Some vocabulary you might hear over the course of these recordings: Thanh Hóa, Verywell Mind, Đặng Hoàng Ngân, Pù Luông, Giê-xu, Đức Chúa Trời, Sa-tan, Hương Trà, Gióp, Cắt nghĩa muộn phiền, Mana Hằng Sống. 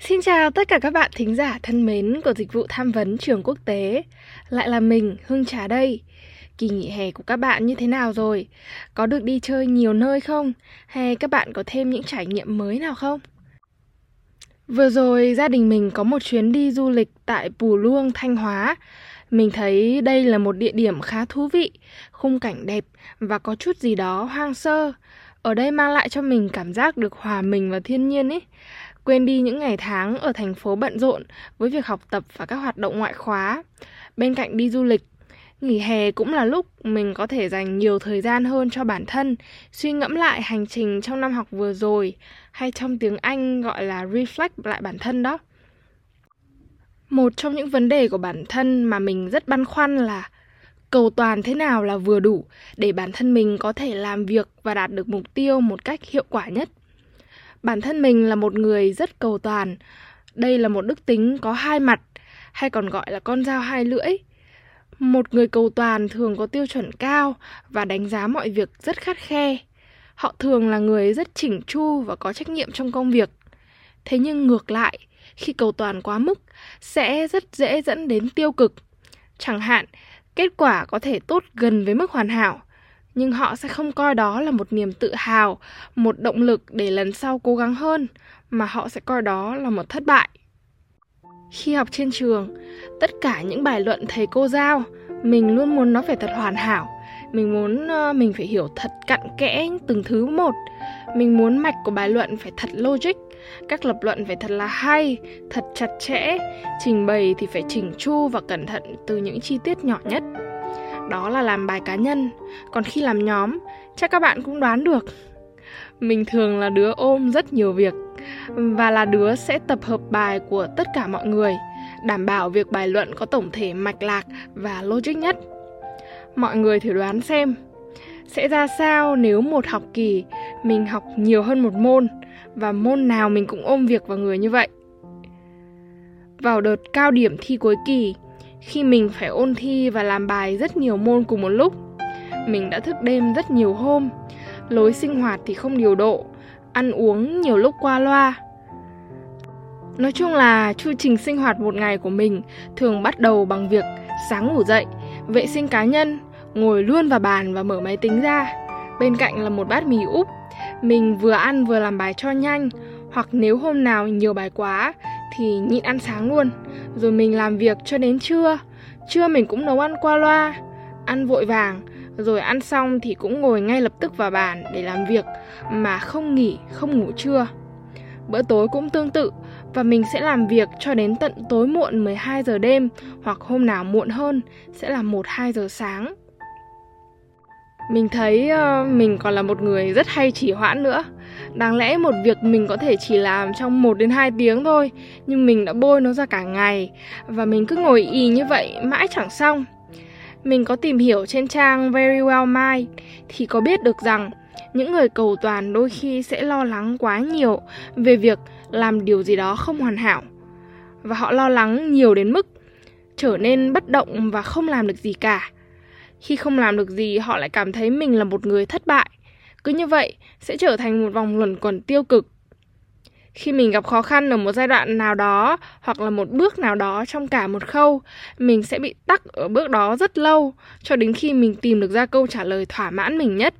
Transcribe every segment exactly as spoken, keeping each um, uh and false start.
Xin chào tất cả các bạn thính giả thân mến của dịch vụ tham vấn trường quốc tế. Lại là mình, Hương Trà đây. Kỳ nghỉ hè của các bạn như thế nào rồi? Có được đi chơi nhiều nơi không? Hay các bạn có thêm những trải nghiệm mới nào không? Vừa rồi gia đình mình có một chuyến đi du lịch tại Pù Luông, Thanh Hóa. Mình thấy đây là một địa điểm khá thú vị, khung cảnh đẹp và có chút gì đó hoang sơ. Ở đây mang lại cho mình cảm giác được hòa mình vào thiên nhiên ấy. Quên đi những ngày tháng ở thành phố bận rộn với việc học tập và các hoạt động ngoại khóa. Bên cạnh đi du lịch, nghỉ hè cũng là lúc mình có thể dành nhiều thời gian hơn cho bản thân, suy ngẫm lại hành trình trong năm học vừa rồi, hay trong tiếng Anh gọi là reflect lại bản thân đó. Một trong những vấn đề của bản thân mà mình rất băn khoăn là cầu toàn thế nào là vừa đủ để bản thân mình có thể làm việc và đạt được mục tiêu một cách hiệu quả nhất. Bản thân mình là một người rất cầu toàn. Đây là một đức tính có hai mặt, hay còn gọi là con dao hai lưỡi. Một người cầu toàn thường có tiêu chuẩn cao và đánh giá mọi việc rất khắt khe. Họ thường là người rất chỉnh chu và có trách nhiệm trong công việc. Thế nhưng ngược lại, khi cầu toàn quá mức, sẽ rất dễ dẫn đến tiêu cực. Chẳng hạn, kết quả có thể tốt gần với mức hoàn hảo, nhưng họ sẽ không coi đó là một niềm tự hào, một động lực để lần sau cố gắng hơn, mà họ sẽ coi đó là một thất bại. Khi học trên trường, tất cả những bài luận thầy cô giao, mình luôn muốn nó phải thật hoàn hảo. Mình muốn uh, mình phải hiểu thật cặn kẽ từng thứ một. Mình muốn mạch của bài luận phải thật logic, các lập luận phải thật là hay, thật chặt chẽ, trình bày thì phải chỉnh chu và cẩn thận từ những chi tiết nhỏ nhất. Đó là làm bài cá nhân. Còn khi làm nhóm, chắc các bạn cũng đoán được, mình thường là đứa ôm rất nhiều việc và là đứa sẽ tập hợp bài của tất cả mọi người, đảm bảo việc bài luận có tổng thể mạch lạc và logic nhất. Mọi người thử đoán xem sẽ ra sao nếu một học kỳ mình học nhiều hơn một môn, và môn nào mình cũng ôm việc vào người như vậy. Vào đợt cao điểm thi cuối kỳ, khi mình phải ôn thi và làm bài rất nhiều môn cùng một lúc, mình đã thức đêm rất nhiều hôm, lối sinh hoạt thì không điều độ, ăn uống nhiều lúc qua loa. Nói chung là chu trình sinh hoạt một ngày của mình thường bắt đầu bằng việc sáng ngủ dậy, vệ sinh cá nhân, ngồi luôn vào bàn và mở máy tính ra. Bên cạnh là một bát mì úp, mình vừa ăn vừa làm bài cho nhanh, hoặc nếu hôm nào nhiều bài quá thì nhịn ăn sáng luôn. Rồi mình làm việc cho đến trưa. Trưa mình cũng nấu ăn qua loa, ăn vội vàng, rồi ăn xong thì cũng ngồi ngay lập tức vào bàn để làm việc, mà không nghỉ, không ngủ trưa. Bữa tối cũng tương tự, và mình sẽ làm việc cho đến tận tối muộn mười hai giờ đêm, hoặc hôm nào muộn hơn sẽ là một đến hai giờ sáng. Mình thấy uh, mình còn là một người rất hay trì hoãn nữa. Đáng lẽ một việc mình có thể chỉ làm trong một đến hai tiếng thôi, nhưng mình đã bôi nó ra cả ngày, và mình cứ ngồi ì như vậy mãi chẳng xong. Mình có tìm hiểu trên trang Verywell Mind thì có biết được rằng những người cầu toàn đôi khi sẽ lo lắng quá nhiều về việc làm điều gì đó không hoàn hảo, và họ lo lắng nhiều đến mức trở nên bất động và không làm được gì cả. Khi không làm được gì, họ lại cảm thấy mình là một người thất bại. Cứ như vậy sẽ trở thành một vòng luẩn quẩn tiêu cực. Khi mình gặp khó khăn ở một giai đoạn nào đó, hoặc là một bước nào đó trong cả một khâu, mình sẽ bị tắc ở bước đó rất lâu, cho đến khi mình tìm được ra câu trả lời thỏa mãn mình nhất.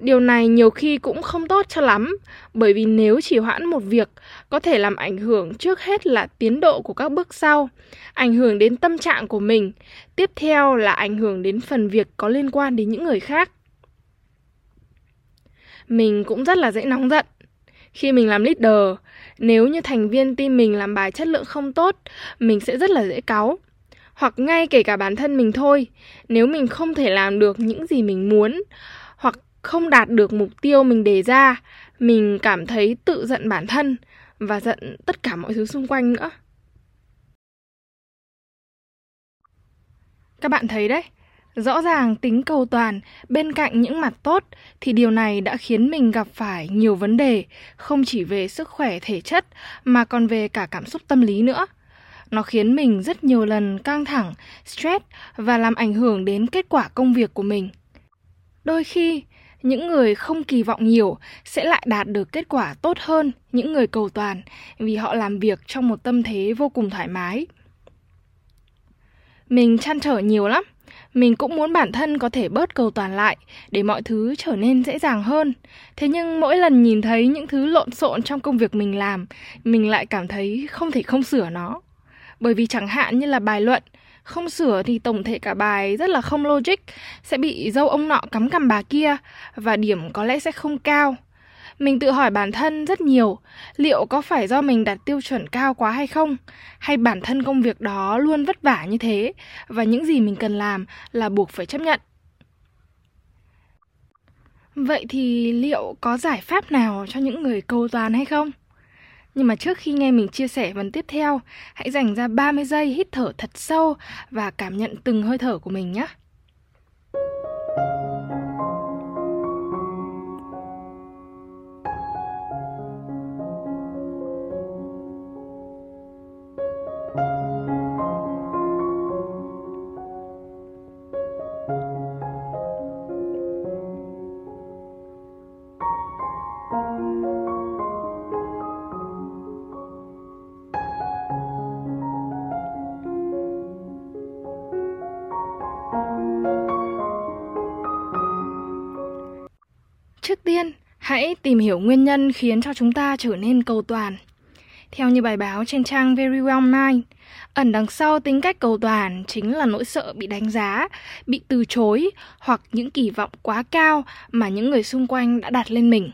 Điều này nhiều khi cũng không tốt cho lắm, bởi vì nếu chỉ hoãn một việc, có thể làm ảnh hưởng trước hết là tiến độ của các bước sau, ảnh hưởng đến tâm trạng của mình, tiếp theo là ảnh hưởng đến phần việc có liên quan đến những người khác. Mình cũng rất là dễ nóng giận. Khi mình làm leader, nếu như thành viên team mình làm bài chất lượng không tốt, mình sẽ rất là dễ cáu. Hoặc ngay kể cả bản thân mình thôi, nếu mình không thể làm được những gì mình muốn, hoặc không đạt được mục tiêu mình đề ra, mình cảm thấy tự giận bản thân và giận tất cả mọi thứ xung quanh nữa. Các bạn thấy đấy, rõ ràng tính cầu toàn bên cạnh những mặt tốt thì điều này đã khiến mình gặp phải nhiều vấn đề, không chỉ về sức khỏe thể chất mà còn về cả cảm xúc tâm lý nữa. Nó khiến mình rất nhiều lần căng thẳng, stress và làm ảnh hưởng đến kết quả công việc của mình. Đôi khi, những người không kỳ vọng nhiều sẽ lại đạt được kết quả tốt hơn những người cầu toàn vì họ làm việc trong một tâm thế vô cùng thoải mái. Mình trăn trở nhiều lắm. Mình cũng muốn bản thân có thể bớt cầu toàn lại để mọi thứ trở nên dễ dàng hơn. Thế nhưng mỗi lần nhìn thấy những thứ lộn xộn trong công việc mình làm, mình lại cảm thấy không thể không sửa nó. Bởi vì chẳng hạn như là bài luận, không sửa thì tổng thể cả bài rất là không logic, sẽ bị dâu ông nọ cắm cằm bà kia và điểm có lẽ sẽ không cao. Mình tự hỏi bản thân rất nhiều, liệu có phải do mình đặt tiêu chuẩn cao quá hay không? Hay bản thân công việc đó luôn vất vả như thế và những gì mình cần làm là buộc phải chấp nhận? Vậy thì liệu có giải pháp nào cho những người cầu toàn hay không? Nhưng mà trước khi nghe mình chia sẻ phần tiếp theo, hãy dành ra ba mươi giây hít thở thật sâu và cảm nhận từng hơi thở của mình nhé. Trước tiên, hãy tìm hiểu nguyên nhân khiến cho chúng ta trở nên cầu toàn. Theo như bài báo trên trang Verywell Mind, ẩn đằng sau tính cách cầu toàn chính là nỗi sợ bị đánh giá, bị từ chối hoặc những kỳ vọng quá cao mà những người xung quanh đã đặt lên mình.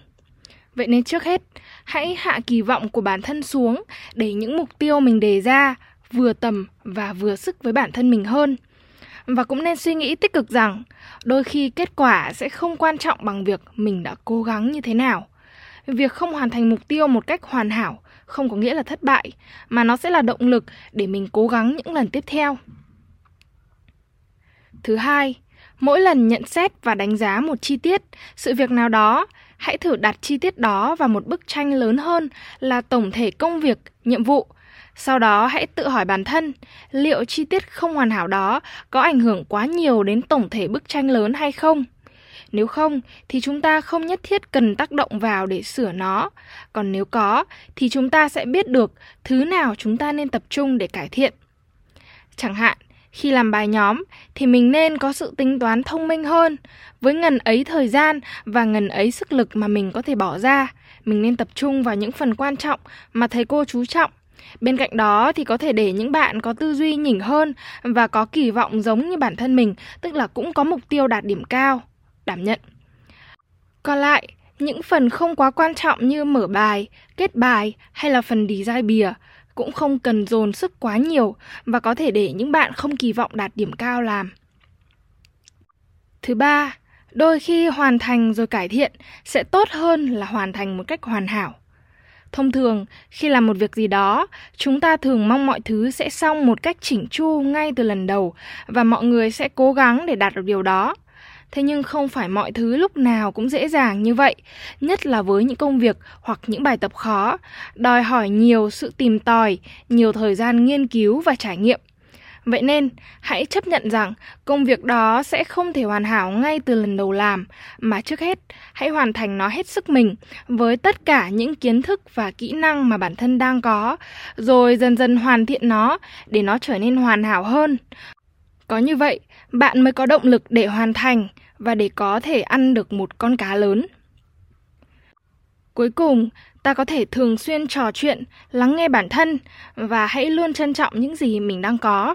Vậy nên trước hết, hãy hạ kỳ vọng của bản thân xuống để những mục tiêu mình đề ra vừa tầm và vừa sức với bản thân mình hơn. Và cũng nên suy nghĩ tích cực rằng đôi khi kết quả sẽ không quan trọng bằng việc mình đã cố gắng như thế nào. Việc không hoàn thành mục tiêu một cách hoàn hảo không có nghĩa là thất bại, mà nó sẽ là động lực để mình cố gắng những lần tiếp theo. Thứ hai, mỗi lần nhận xét và đánh giá một chi tiết, sự việc nào đó, hãy thử đặt chi tiết đó vào một bức tranh lớn hơn là tổng thể công việc, nhiệm vụ. Sau đó hãy tự hỏi bản thân, liệu chi tiết không hoàn hảo đó có ảnh hưởng quá nhiều đến tổng thể bức tranh lớn hay không? Nếu không, thì chúng ta không nhất thiết cần tác động vào để sửa nó. Còn nếu có, thì chúng ta sẽ biết được thứ nào chúng ta nên tập trung để cải thiện. Chẳng hạn, khi làm bài nhóm, thì mình nên có sự tính toán thông minh hơn. Với ngần ấy thời gian và ngần ấy sức lực mà mình có thể bỏ ra, mình nên tập trung vào những phần quan trọng mà thầy cô chú trọng. Bên cạnh đó thì có thể để những bạn có tư duy nhỉnh hơn và có kỳ vọng giống như bản thân mình, tức là cũng có mục tiêu đạt điểm cao, đảm nhận. Còn lại, những phần không quá quan trọng như mở bài, kết bài hay là phần design bìa cũng không cần dồn sức quá nhiều và có thể để những bạn không kỳ vọng đạt điểm cao làm. Thứ ba, đôi khi hoàn thành rồi cải thiện sẽ tốt hơn là hoàn thành một cách hoàn hảo. Thông thường, khi làm một việc gì đó, chúng ta thường mong mọi thứ sẽ xong một cách chỉnh chu ngay từ lần đầu và mọi người sẽ cố gắng để đạt được điều đó. Thế nhưng không phải mọi thứ lúc nào cũng dễ dàng như vậy, nhất là với những công việc hoặc những bài tập khó, đòi hỏi nhiều sự tìm tòi, nhiều thời gian nghiên cứu và trải nghiệm. Vậy nên, hãy chấp nhận rằng công việc đó sẽ không thể hoàn hảo ngay từ lần đầu làm, mà trước hết, hãy hoàn thành nó hết sức mình với tất cả những kiến thức và kỹ năng mà bản thân đang có, rồi dần dần hoàn thiện nó để nó trở nên hoàn hảo hơn. Có như vậy, bạn mới có động lực để hoàn thành và để có thể ăn được một con cá lớn. Cuối cùng, ta có thể thường xuyên trò chuyện, lắng nghe bản thân và hãy luôn trân trọng những gì mình đang có.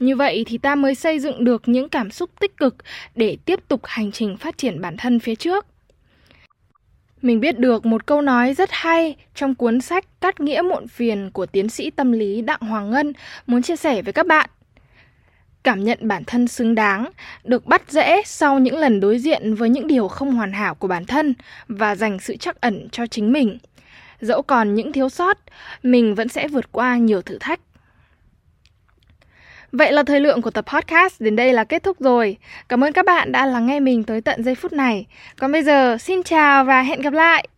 Như vậy thì ta mới xây dựng được những cảm xúc tích cực để tiếp tục hành trình phát triển bản thân phía trước. Mình biết được một câu nói rất hay trong cuốn sách Cắt nghĩa muộn phiền của tiến sĩ tâm lý Đặng Hoàng Ngân muốn chia sẻ với các bạn. cảm nhận bản thân xứng đáng, được bắt rễ sau những lần đối diện với những điều không hoàn hảo của bản thân và dành sự trắc ẩn cho chính mình. Dẫu còn những thiếu sót, mình vẫn sẽ vượt qua nhiều thử thách. Vậy là thời lượng của tập podcast đến đây là kết thúc rồi. Cảm ơn các bạn đã lắng nghe mình tới tận giây phút này. Còn bây giờ, xin chào và hẹn gặp lại!